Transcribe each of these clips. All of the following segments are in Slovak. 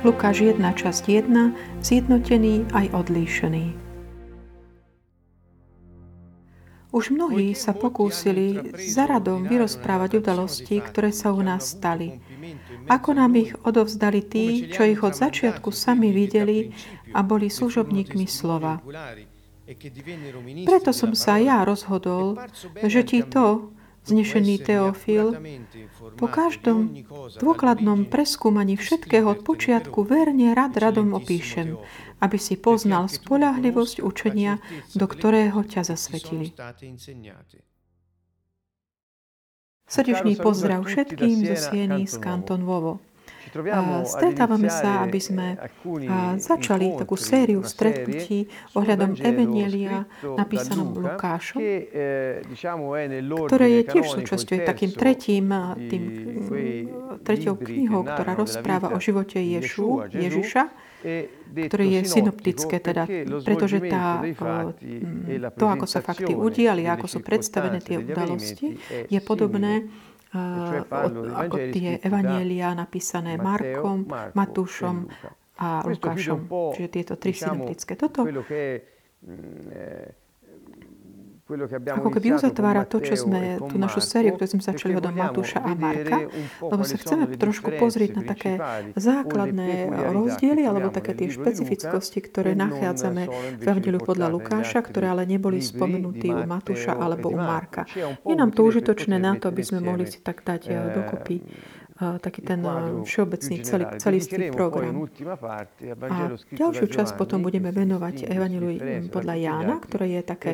Lukáš 1, časť 1, zjednotený aj odlíšený. Už mnohí sa pokúsili zaradom vyrozprávať udalosti, ktoré sa u nás stali. Ako nám ich odovzdali tí, čo ich od začiatku sami videli a boli služobníkmi slova. Preto som sa ja rozhodol, že ti to, vznešený Teofil, po každom dôkladnom preskúmaní všetkého od počiatku verne radom opíšem, aby si poznal spoľahlivosť učenia, do ktorého ťa zasvetili. Srdečný pozdrav všetkým zo Sieny z Kanton Vovo. Stretávame sa, aby sme začali takú sériu stretnutí ohľadom Evanjelia napísanom Lukášom, ktoré je tiež súčasťou takým tretiou knihou, ktorá rozpráva o živote Ježiša, ktoré je synoptické, teda, pretože to, ako sa fakty udiali, ako sú predstavené tie udalosti, je podobné ako tie evanjeliá napísané Markom, Matúšom a Lukášom. Čiže tieto tri synoptické. Toto ako keby uzatvára to, čo sme, tú našu sériu, ktorú sme začali od Matúša a Marka, lebo sa chceme trošku pozrieť na také základné rozdiely, alebo také tie špecifickosti, ktoré nachádzame v Evangeliu podľa Lukáša, ktoré ale neboli spomenutí u Matúša alebo u Marka. Je nám to užitočné na to, aby sme mohli si tak dať dokopy taký ten všeobecný celistý program. A ďalšiu časť potom budeme venovať Evangeliu podľa Jána, ktoré je také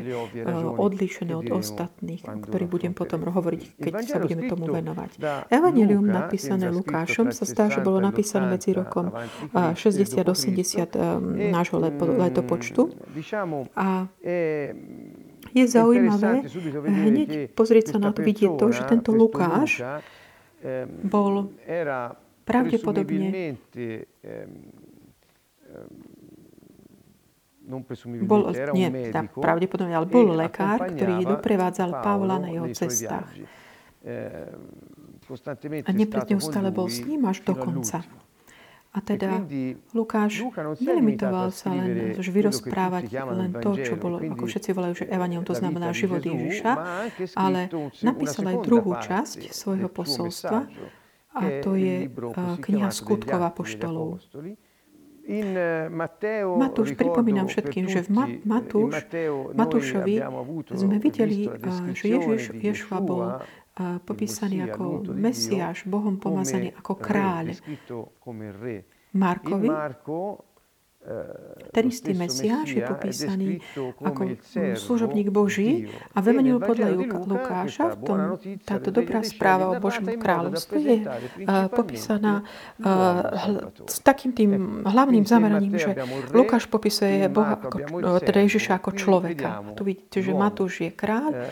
odlíšené od ostatných, o ktorých budem potom hovoriť, keď sa budeme tomu venovať. Evangelium napísané Lukášom sa zdá, že bolo napísané medzi rokom 60-80 nášho letopočtu. A je zaujímavé hneď pozrieť sa na to, vidieť to, že tento Lukáš bol pravdepodobne bol lekár, ktorý doprevádzal Pavla na jeho cestách. A neustále bol s ním až do konca. A teda Lukáš nelimitoval sa len vyrozprávať len to, čo bolo, ako všetci volajú, že Evangelium, to znamená život Ježiša, ale napísal aj druhú časť svojho posolstva, a to je kniha Skutkov apoštolov. Matúš, pripomínam všetkým, že v Matúšovi sme videli, že Ježiš bol popísaný ako Mesiáš, Bohom pomazaný ako kráľ. Markovi ten istý Mesiáš je popísaný ako služobník Boží a vemenil podľa Lukáša v tom, táto dobrá správa o Božom kráľovstve je popísaná s takým tým hlavným zameraním, že Lukáš popisuje Boha teda Ježiša ako človeka. Tu vidíte, že Matúš je kráľ,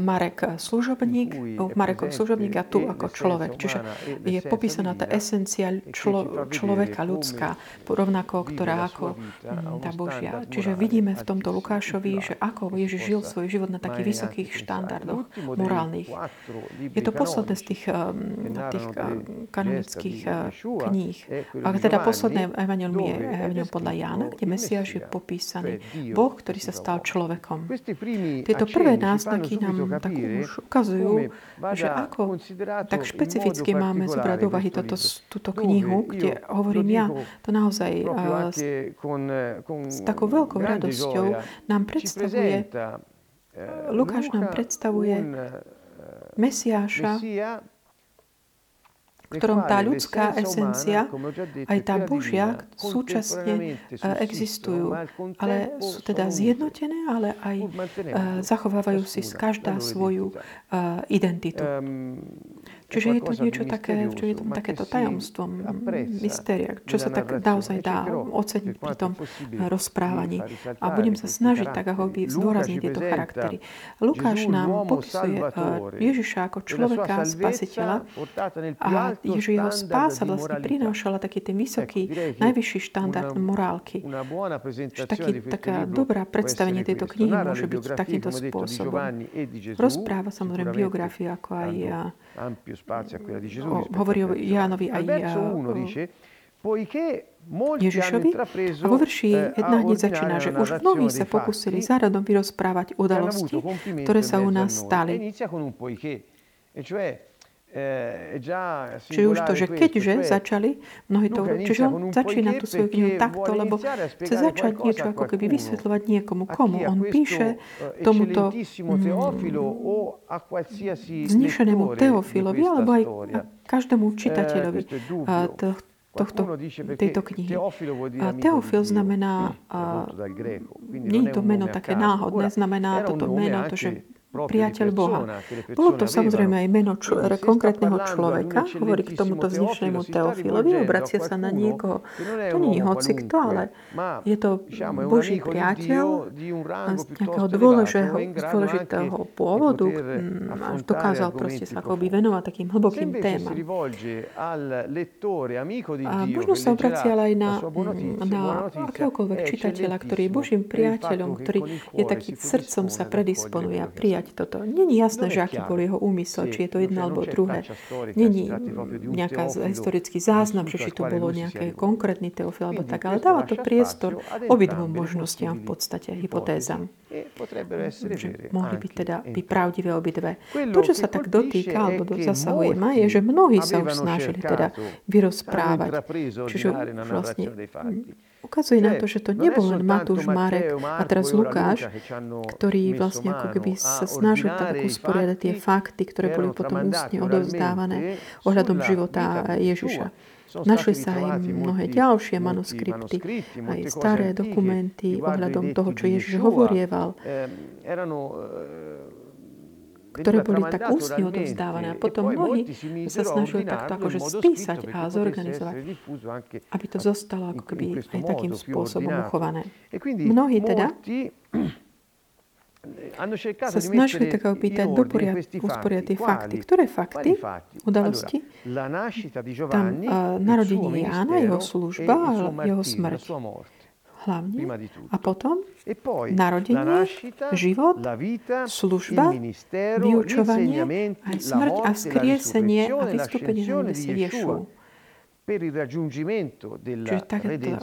Marekov služobník a tu ako človek. Čiže je popísaná tá esencia človeka, ľudská, rovnako, ktorá ako tá Božia. Čiže vidíme v tomto Lukášovi, že ako Ježiš žil svoj život na takých vysokých štandardoch morálnych. Je to posledné z tých kanonických kníh. A teda posledné Evangelium je Evangelium podľa Jána, kde Mesiáš je popísaný. Boh, ktorý sa stal človekom. Tieto prvé náznaky nám tak už ukazujú, že ako tak špecificky máme zobrať do úvahy túto knihu, kde hovorím ja, to naozaj s takou veľkou radosťou Lukáš nám predstavuje Mesiáša, ktorom tá ľudská esencia aj tá Božia súčasne existujú, ale sú teda zjednotené, ale aj zachovávajú si každá svoju identitu. Čiže je to niečo také, čo je takéto tajomstvo, mystéria, čo sa tak naozaj dá oceniť pri tom rozprávaní. A budem sa snažiť tak, ako by zdôrazniť tieto charaktery. Lukáš nám popisuje Ježiša ako človeka, spasiteľa a že jeho spása vlastne prinášala taký ten vysoký, najvyšší štandard morálky. Taká dobrá predstavenie tejto knihy môže byť takýmto spôsobom. Rozpráva samozrejme biografia, ako aj hovorí o Jánovi aj Ježišovi a vo verši 1 hneď začína, že už mnohí sa pokusili záradom vyrozprávať udalosti, ktoré sa u nás stali. Čiže už to, že keďže začali, mnohí to... Čiže on začína tú svoju knihu takto, lebo chce začať niečo ako keby vysvetľovať niekomu, komu on píše tomuto vznešenému Teofilovi alebo aj každému čitateľovi tejto knihy. A Teofil znamená, nie je to meno také náhodné, znamená toto meno, to, že priateľ Boha. Bolo to samozrejme aj meno konkrétneho človeka, hovorí k tomuto vznešenému Teofilovi, obracia sa na niekoho. To nie je hocikto, ale je to Boží priateľ z nejakého dôležitého pôvodu, až dokázal proste sa akoby venovať takým hlbokým témam. A možno sa obracia aj na akéhokoľvek čitateľa, ktorý je Božím priateľom, ktorý je taký srdcom sa predisponuje a prijať toto. Není jasné, že aký bol jeho úmysel, či je to jedno alebo druhé. Není nejaký historický záznam, že či to bolo nejaký konkrétny Teofil alebo tak, ale dáva to priestor obidvom možnostiam v podstate, hypotézam. Že mohli byť teda pravdivé obidve. To, čo sa tak dotýka alebo zasahuje ma, je, že mnohí sa už snažili teda vyrozprávať. Čiže vlastne ukazuje na to, že to nebol len Matúš, Marek a teraz Lukáš, ktorí vlastne ako keby sa snažili tak usporiadať tie fakty, ktoré boli potom ústne odovzdávané ohľadom života Ježiša. Našli sa aj mnohé ďalšie manuskripty, aj staré dokumenty ohľadom toho, čo Ježiš hovorieval, ktoré boli tak ústne odovzdávané. A potom mnohí sa snažili takto akože spísať a zorganizovať, aby to zostalo ako keby aj takým spôsobom uchované. Mnohí teda sa snažili tak opýtať do poriadku usporiadať fakty. Ktoré fakty? Udalosti? Tam narodenie Jána, jeho služba a jeho smrť. Hlavne. A potom narodenie, život, služba, vyučovanie, aj smrť a vzkriesenie a vystúpenie na nebesi Ježišu. Čiže takéto,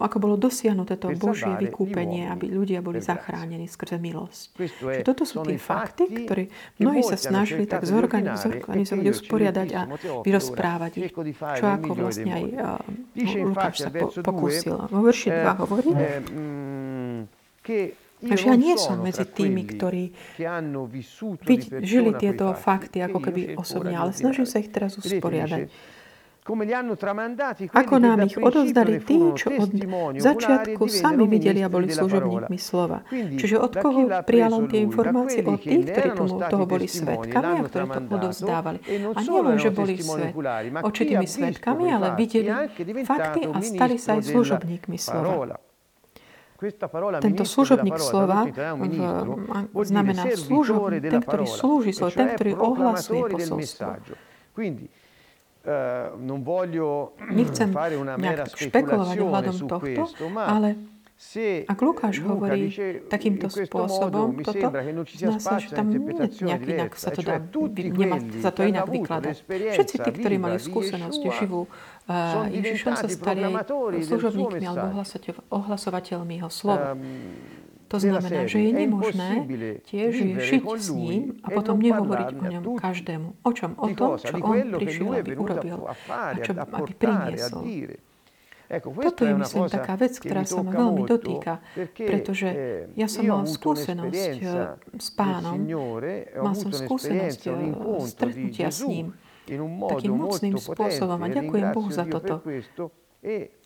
ako bolo dosiahnuté to Božie vykúpenie, aby ľudia boli zachránení skrze milosť. Čiže toto sú tie fakty, ktoré mnohí sa snažili tak zorganizovať, usporiadať a vyrozprávať, čo ako vlastne aj Lukáš sa pokúsil. Vo verši 2 hovorí, že ja nie som medzi tými, ktorí žili tieto fakty ako keby osobne, ale snažím sa ich teraz usporiadať. Ako nám ich odovzdali tí, čo od začiatku sami videli a boli služobníkmi slova. Čiže od koho prijal on tie informácie? Od tých, ktorí toho boli svedkami a ktorí to odovzdávali. A nielen, že boli očitými svedkami, ale videli fakty a stali sa aj služobníkmi slova. Tento služobník slova znamená služobník, ten, ktorý slúži slovo, ten, ktorý ohlasuje posolstvo. Nechcem nejak špekulovať ohľadom tohto, ale ak Lukáš hovorí takýmto spôsobom toto, zná sa, že tam nejak inak sa to dá, nemá sa to inak vykladať. Všetci tí, ktorí mali skúsenosť živú Ježišom, sa stali služobníkmi alebo ohlasovateľmi jeho slova. To znamená, že je nemožné tiež žiť s ním a potom nehovoriť o ňom každému. O čom? O tom, čo on prišiel, aby urobil a čo aby priniesol. Toto je, myslím, taká vec, ktorá sa ma veľmi dotýka, pretože ja som mal skúsenosť s Pánom, mal som skúsenosť stretnutia s ním takým mocným spôsobom a ďakujem Bohu za toto.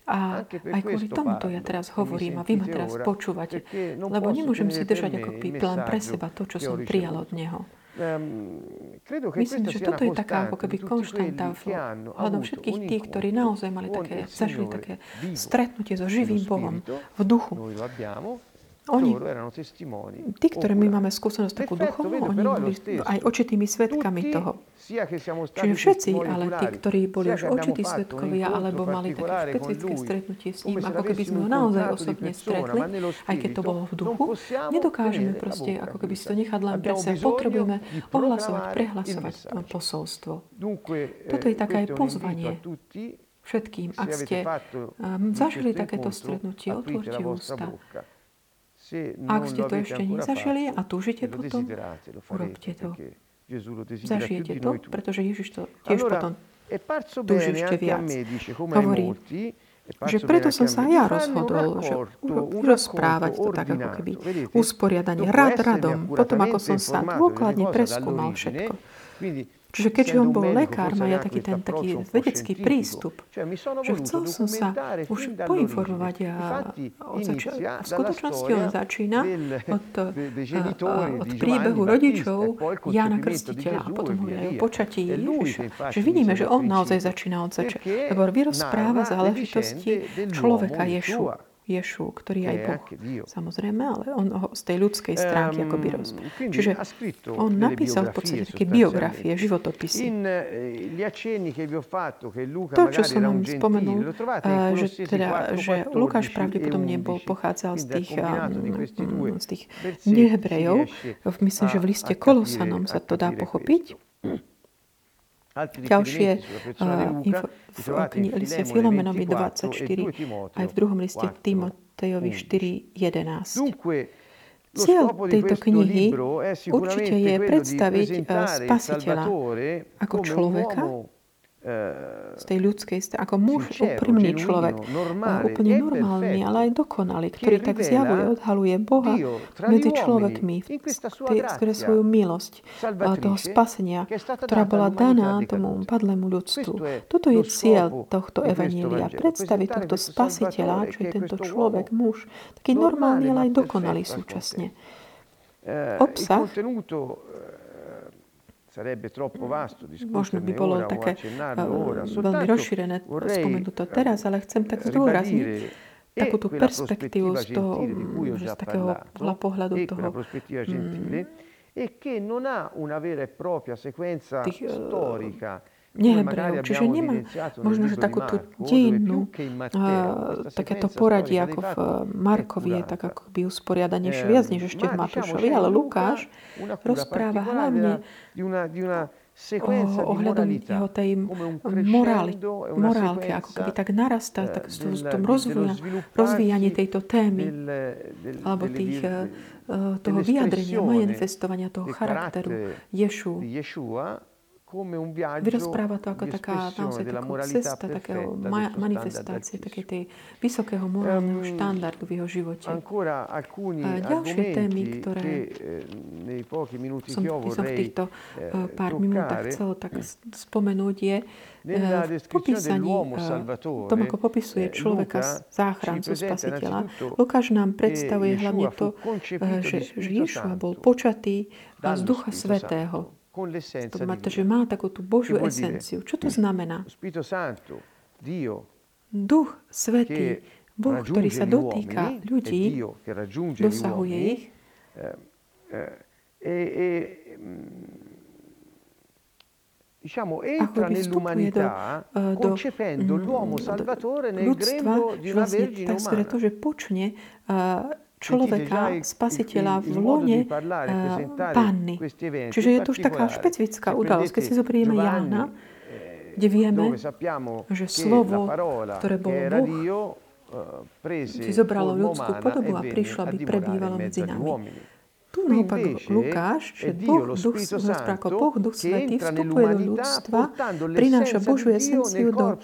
A aj kvôli tomuto ja teraz hovorím a vy ma teraz počúvate, lebo nemôžem si držať ako len pre seba to, čo som prijal od Neho. Myslím, že toto je taká ako keby konštanta hľadom všetkých tých, ktorí naozaj mali také, zažili také stretnutie so živým Bohom v duchu. Oni, tí, ktoré my máme skúsenosť takú duchovnú, oni boli aj očitými svedkami toho. Čiže všetci, ale tí, ktorí boli už očití svedkovia, alebo mali také špecifické stretnutie s ním, ako keby sme ho naozaj osobne stretli, aj keď to bolo v duchu, nedokážeme proste, ako keby si to nechať len pre seba. Potrebujeme ohlasovať, prehlasovať posolstvo. Toto je také aj pozvanie všetkým. Ak ste zažili takéto stretnutie, otvorte ústa. Ak ste to ešte nezažili a túžite potom, urobte to. Zažijete to, pretože Ježiš to tiež potom túži ešte viac. Hovorí, že preto som sa ja rozhodol, že rozprávať to tak, ako keby usporiadanie, radom, potom ako som sa dôkladne preskúmal všetko. Čiže keďže on bol lekár, má ja taký vedecký prístup, že chcel som sa už poinformovať v skutočnosti on začína od príbehu rodičov Jána Krstiteľa a potom hovorí o počatí Ježiša. Že vidíme, že on naozaj začína od začiatku, lebo vyrozpráva záležitosti človeka Ješu, ktorý je aj Boh. Samozrejme, ale on ho z tej ľudskej stránky akoby rozumie. Čiže on napísal v podstate také biografie, životopisy. To, čo som vám spomenul, že Lukáš pravdepodobne pochádzal z tých nehebrejov. Myslím, že v liste Kolosanom sa to dá pochopiť. Ďalšie liste Filomenovi 24, aj v druhom liste Timotejovi 4:11. Cieľ tejto knihy určite je predstaviť Spasiteľa ako človeka z tej ľudskej strany, ako muž, úprimný človek, úplne normálny, ale aj dokonalý, ktorý tak zjavuje, odhaluje Boha medzi človekmi, skrze svoju milosť toho spasenia, ktorá bola daná tomu padlému ľudstvu. Toto je cieľ tohto evanjelia, predstaviť tohto spasiteľa, čo je tento človek, muž, taký normálny, ale aj dokonalý súčasne. Obsah možno by bolo také veľmi rozšírené spomenúť to teraz, ale chcem tak zdôrazniť takúto perspektívu z toho, z takého pohľadu toho tých nehebrejov. Čiže nemá možno, že takú tú dejinnú takéto poradie, ako v Markovi je tak ako by usporiadanejšie viac než ešte v Matúšovi, ale Lukáš rozpráva hlavne ohľadom jeho tej morálke, ako keby tak narastá tak v tom rozvíjanie tejto témy alebo tých toho vyjadrenia, manifestovania toho charakteru Ješu. Vyrozpráva to ako taká naozaj takú cesta, takého manifestácie, také tej vysokého morálneho štandardu v jeho živote. A ďalšie témy, ktoré som v týchto pár minútach chcel tak spomenúť, je v popísaní, tom ako popisuje človeka záchrancu, spasiteľa. Lukáš nám predstavuje hlavne to, že Ježiš bol počatý z Ducha Svätého. Takže má takú tú Božiu esenciu. Čo to znamená? Duch Svätý, Boh, ktorý sa dotýka ľudí, dosahuje ich. Ako vystupuje do ľudstva, že vlastne tak skôr to, že počne človeka, spasiteľa v lone Panny. Čiže je to už taká špecifická udalosť. Keď si zoberieme Jána, kde vieme, že slovo, ktoré bolo Boh, si zobralo ľudskú podobu a prišlo, aby prebývalo medzi nami. Tu naopak Lukáš, že Boh, Duch Svätý, vstupuje do ľudstva, prináša Božiu esenciu do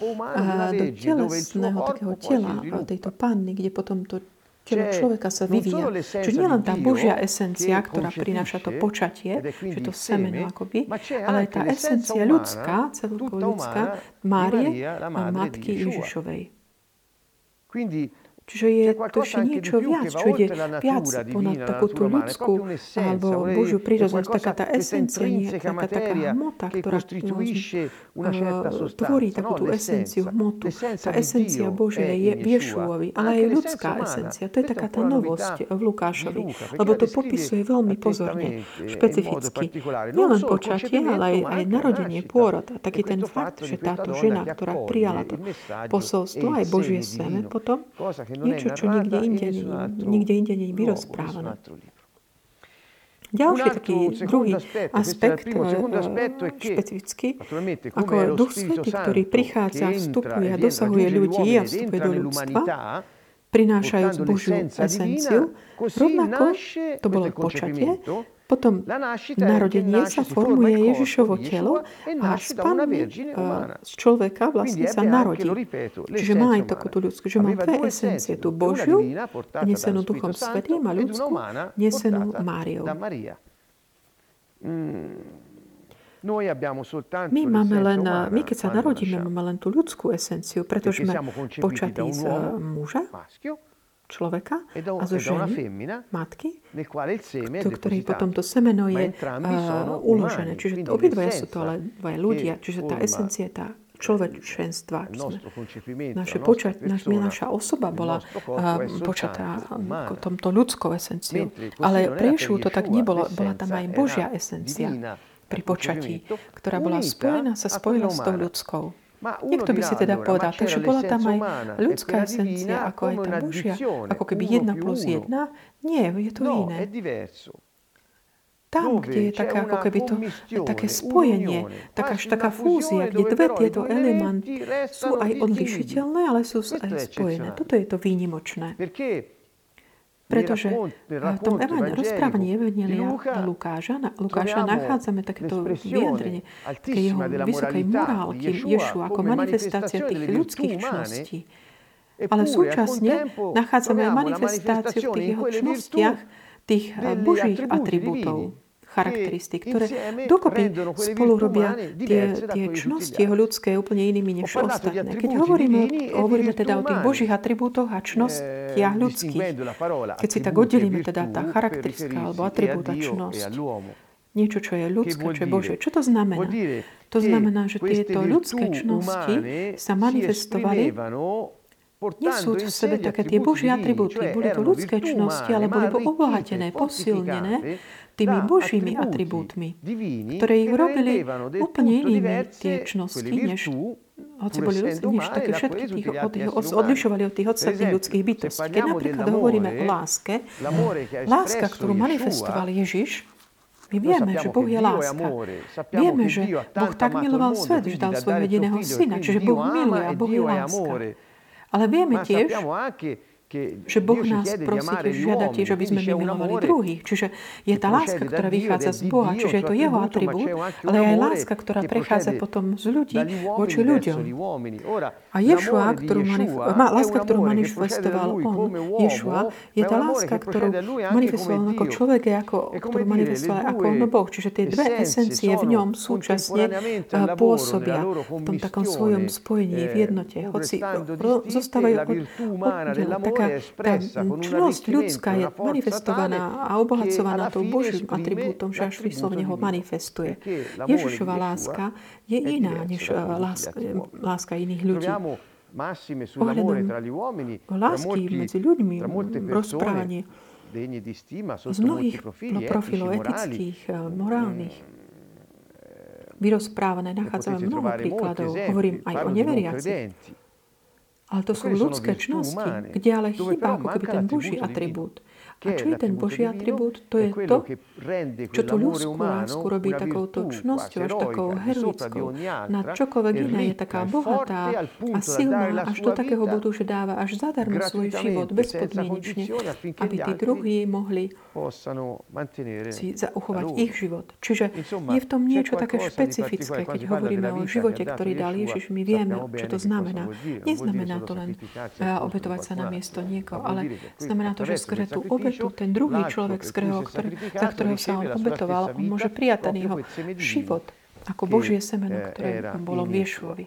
telesného takého tela, tejto Panny, kde potom to človeka sa vyvíja. Čiže nielen tá Božia esencia, ktorá prináša to počatie, že to semeno akoby, ale aj tá esencia ľudská, celkovo ľudská, Márie a Matky Ježišovej. Čiže je to ešte niečo viac, čo ide viac ponad takú tú ľudskú alebo Božiu prírodnosť, taká tá esencia, nejaká taká hmota, ktorá tvorí takú tú esenciu, hmotu. Tá esencia Božia je Ješuovi, ale aj ľudská esencia. To je taká tá novosť v Lukášovi, lebo to popisuje veľmi pozorne, špecificky. Nielen počatie, ale aj narodenie, pôrod. A taký ten fakt, že táto žena, ktorá prijala to posolstvo, aj Božie seme potom, niečo, čo nikde inde nie je vyrozprávané. Ďalší taký druhý aspekt, špecifický, ako Duch Svätý, ktorý prichádza, vstupuje a dosahuje ľudí a vstupuje do ľudstva, prinášajúc Božiu esenciu, rovnako to bolo počatie, potom narodenie sa formuje Ježišovo telo a z človeka vlastne sa narodí. Čiže má aj takúto ľudskú, že má dve esencie, tú Božiu, nesenú Duchom Svätým, a ľudskú, nesenú Máriou. My, keď sa narodíme, máme len tú ľudskú esenciu, pretože sme počatí z muža, človeka, a zo ženy, matky, do ktorej potom to semeno je uložené. Čiže obidvaja sú to ale dvaja ľudia. Čiže tá esencia je tá človečenstva. Naša osoba bola počatá tomto ľudskou esenciou. Ale pre Ježišu to tak nebolo. Bola tam aj Božia esencia pri počatí, ktorá bola spojila s tou ľudskou. Niekto by si teda povedal, takže bola tam aj ľudská esencia, ako aj tá Božia, ako keby 1+1. Nie, je to iné. Tam, kde je taká, ako keby to, také spojenie, taká fúzia, kde dve tieto elementy sú aj odlišiteľné, ale sú aj spojené. Toto je to výnimočné. Pretože v tom rozprávaní Evanjelia Lukáša nachádzame takéto vyjadrenie k jeho vysokej morálky Ježišu ako manifestácia tých ľudských čností. Ale súčasne nachádzame manifestáciu v tých jeho čnostiach tých Božích atribútov, charakteristík, ktoré dokopy spolu robia tie čnosti jeho ľudské úplne inými než ostatné. Keď hovoríme teda o tých Božích atribútoch a čnostiach ľudských, keď si tak oddelíme teda tá charakteristika alebo atribúta čnosť, niečo, čo je ľudské, čo je Božie. Čo to znamená? To znamená, že tieto ľudské čnosti sa manifestovali, nesú v sebe také tie Božie atribúty. Boli to ľudské čnosti, ale boli to obohatené, posilnené tými Božími atribútmi, ktoré ich robili úplne inými tie čnosti, hoci boli ľudské, než také všetky tých odlišovali od tých ostatných ľudských bytostí. Keď napríklad hovoríme o láske, láska, ktorú manifestoval Ježiš, my vieme, že Boh je láska. Vieme, že Boh tak miloval svet, že dal svojho jediného syna. Čiže Boh miluje a Boh je láska. Ale vieme tiež, že Boh nás prosí, tiež žiada tiež, aby sme milovali druhých. Čiže je tá láska, ktorá vychádza z Boha, čiže je to jeho atribút, ale aj láska, ktorá prechádza potom z ľudí voči ľuďom. A Ješua, láska, ktorú manifestoval on, Ješua, je tá láska, ktorú manifestoval ako človek, ktorú manifestoval ako on Boh. Čiže tie dve esencie v ňom súčasne pôsobia v tom takom svojom spojení v jednote. Hoci zostávajú taká tá čnosť ľudská je manifestovaná a obohacovaná tou Božím atribútom, že až vyslovne ho manifestuje. Ježišova láska je iná než láska iných ľudí. Ohľadom lásky medzi ľuďmi, rozprávanie z mnohých profilov etických, morálnych, vyrozprávané, nachádzame mnoho príkladov. Hovorím aj o neveriacich. Ale to sú ľudské čnosti, kde ale chýba ako keby ten Boží atribút. A čo je ten Boží atribút? To je to, čo tú ľudskú lásku robí takouto čnosťou, až takou heroickou. Na čokoľvek iné je taká bohatá a silná, až do takého bodu, že dáva až zadarmo svoj život, bezpodmienečne, aby tí druhí mohli si uchovať ich život. Čiže je v tom niečo také špecifické, keď hovoríme o živote, ktorý dal Ježiš. My vieme, čo to znamená. Neznamená to len obetovať sa na miesto niekoho, ale znamená to, že skrze tú obetu ten druhý človek, za ktorého sa on obetoval, on môže prijať ten jeho život ako Božie semeno, ktoré bolo v Ješuovi.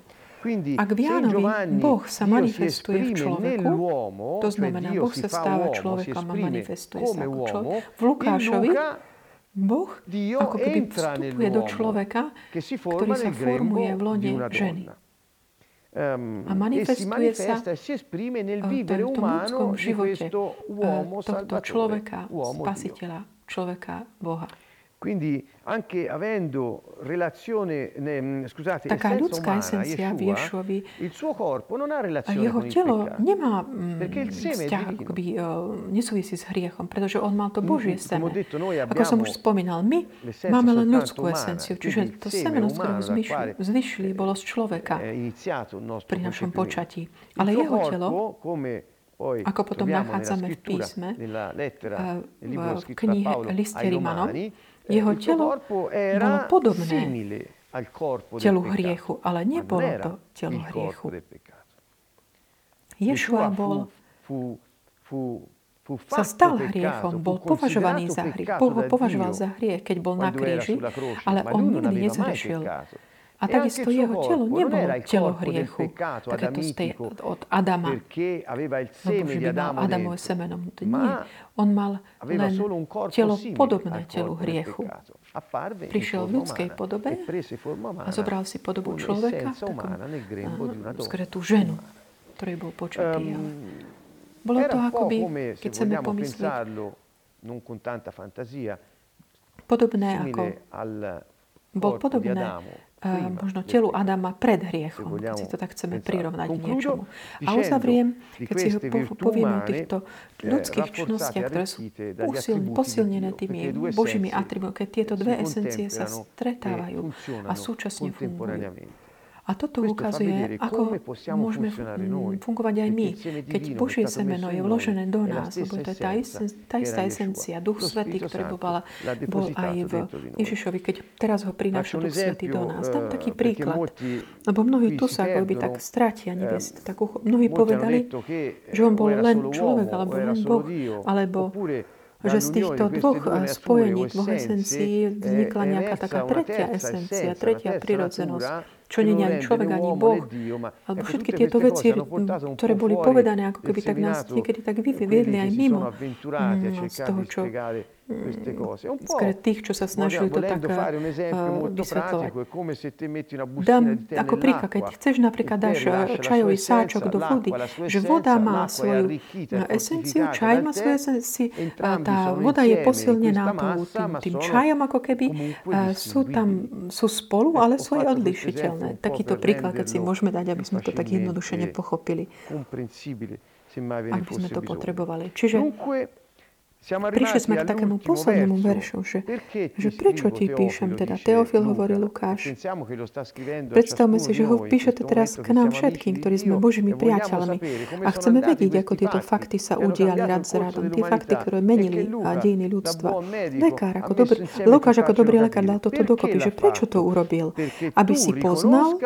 Ak v Jánovi Boh sa manifestuje v človeku, to znamená, Boh sa stáva človekom a manifestuje sa ako človek. V Lukášovi Boh ako keby vstupuje do človeka, ktorý sa formuje v lone ženy. A manifestuje sa v tom ľudskom živote tohto človeka, spasiteľa, človeka Boha. Quindi anche avendo relazione, scusate, taká ľudská esencia Ježišovi, jeho telo nemá vzťah, akoby nesúvisí s hriechom, pretože on mal to Božie semeno. Ako som už spomínal, my máme len ľudskú esenciu, čiže to semeno, z ktorého vzýšli, bolo z človeka pri našom počatí. Ale jeho telo, ako potom nachádzame v písme, v knihe Liste Rimanom, jeho telo bolo podobné telu hriechu, ale nebolo to telo hriechu. Ješua sa stal hriechom, bol považovaný za hriech, Boh ho považoval za hriech, keď bol na kríži, ale on nikdy nezhrešil. A takisto jeho telo nebolo telo hriechu, takéto od Adama, že by mal Adamové semeno. Nie, on mal len telo podobné telu hriechu. Prišiel v ľudskej podobe a zobral si podobu človeka, skretú ženu, ktorý bol počatý. Bolo to akoby, keď chceme pomyslieť, podobné ako bol podobné možno telu Adama pred hriechom, keď si to tak chceme prirovnať k niečomu. A uzavriem, keď si ho poviem o týchto ľudských čnostiach, ktoré sú posilnené tými Božími atribútmi, keď tieto dve esencie sa stretávajú a súčasne fungujú. A toto ukazuje, ako môžeme fungovať aj my, keď Božie semeno je vložené do nás, lebo to je tá istá esencia, Duch Svätý, ktorý bol aj v Ježišovi, keď teraz ho prináša Duch Svätý do nás. Dám taký príklad, lebo mnohí tu sa akoby tak stratia, nevie si to tak ucho. Mnohí povedali, že on bol len človek, alebo len Boh, alebo že z týchto dvoch spojení, dvoch esencií vznikla nejaká taká tretia esencia, tretia prirodzenosť, čo nie je ani človek, ani Boh. Alebo všetky tieto veci, ktoré boli povedané, ako keby tak nás niekedy tak vyviedli aj mimo z toho, čo tých, čo sa snažili to tak vysvetľovať. Dám ako príklad, keď chceš napríklad dáš čajový sáčok do vody, že voda má svoju esenciu, čaj má svoju esenciu, tá voda je posilnená tým čajom, ako keby sú spolu, ale sú aj odlišiteľné. Takýto príklad, keď si môžeme dať, aby sme to tak jednoduchšie pochopili, aby sme to potrebovali. Čiže prišli sme k takému poslednému veršu, že prečo ti píšem, teda Teofil hovorí Lukáš. Predstavme si, že ho píšete teraz k nám všetkým, ktorí sme Božími priateľmi a chceme vedieť, ako tieto fakty sa udiali rad s radom. Tie fakty, ktoré menili dejiny ľudstva. Lukáš ako dobrý lekár dal toto dokopy, že prečo to urobil? Aby si poznal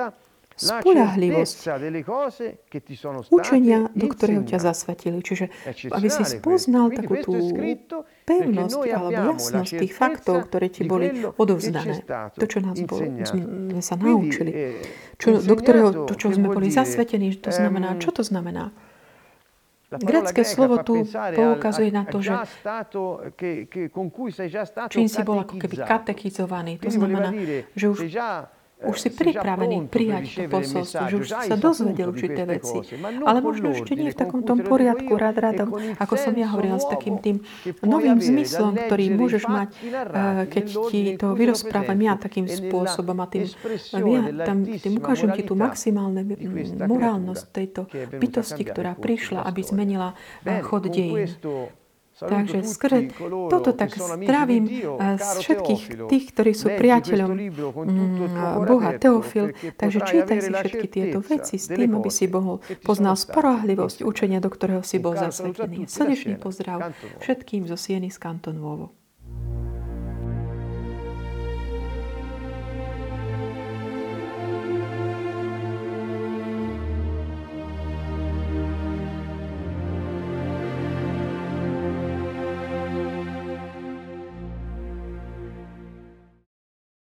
spoľahlivosť učenia, do ktorého ťa zasvetili. Čiže aby si spoznal takú tú pevnosť alebo jasnosť tých faktov, ktoré ti boli odovzdané. To, čo nás sme sa naučili. Do ktorého, to, čo sme boli zasvetení, to znamená, čo to znamená? Grécke slovo tu poukazuje na to, že čím si bol ako keby katechizovaný. To znamená, že už si pripravený prijať to posolstvo, že už sa dozvedel určité veci. Ale možno ešte nie v takom tom poriadku, ako som ja hovorila, s takým tým novým zmyslom, ktorý môžeš mať, keď ti to vyrozprávam ja takým spôsobom a tým ukážem ti tú maximálnu morálnosť tejto bytosti, ktorá prišla, aby zmenila chod dejín. Takže skrze toto tak zdravím všetkých tých, ktorí sú priateľom Boha, Teofil. Takže čítaj si všetky tieto veci s tým, aby si Bohu poznal spoľahlivosť učenia, do ktorého si bol zasvetený. Srdečný pozdrav všetkým zo Sieny z Kantónu Vaud.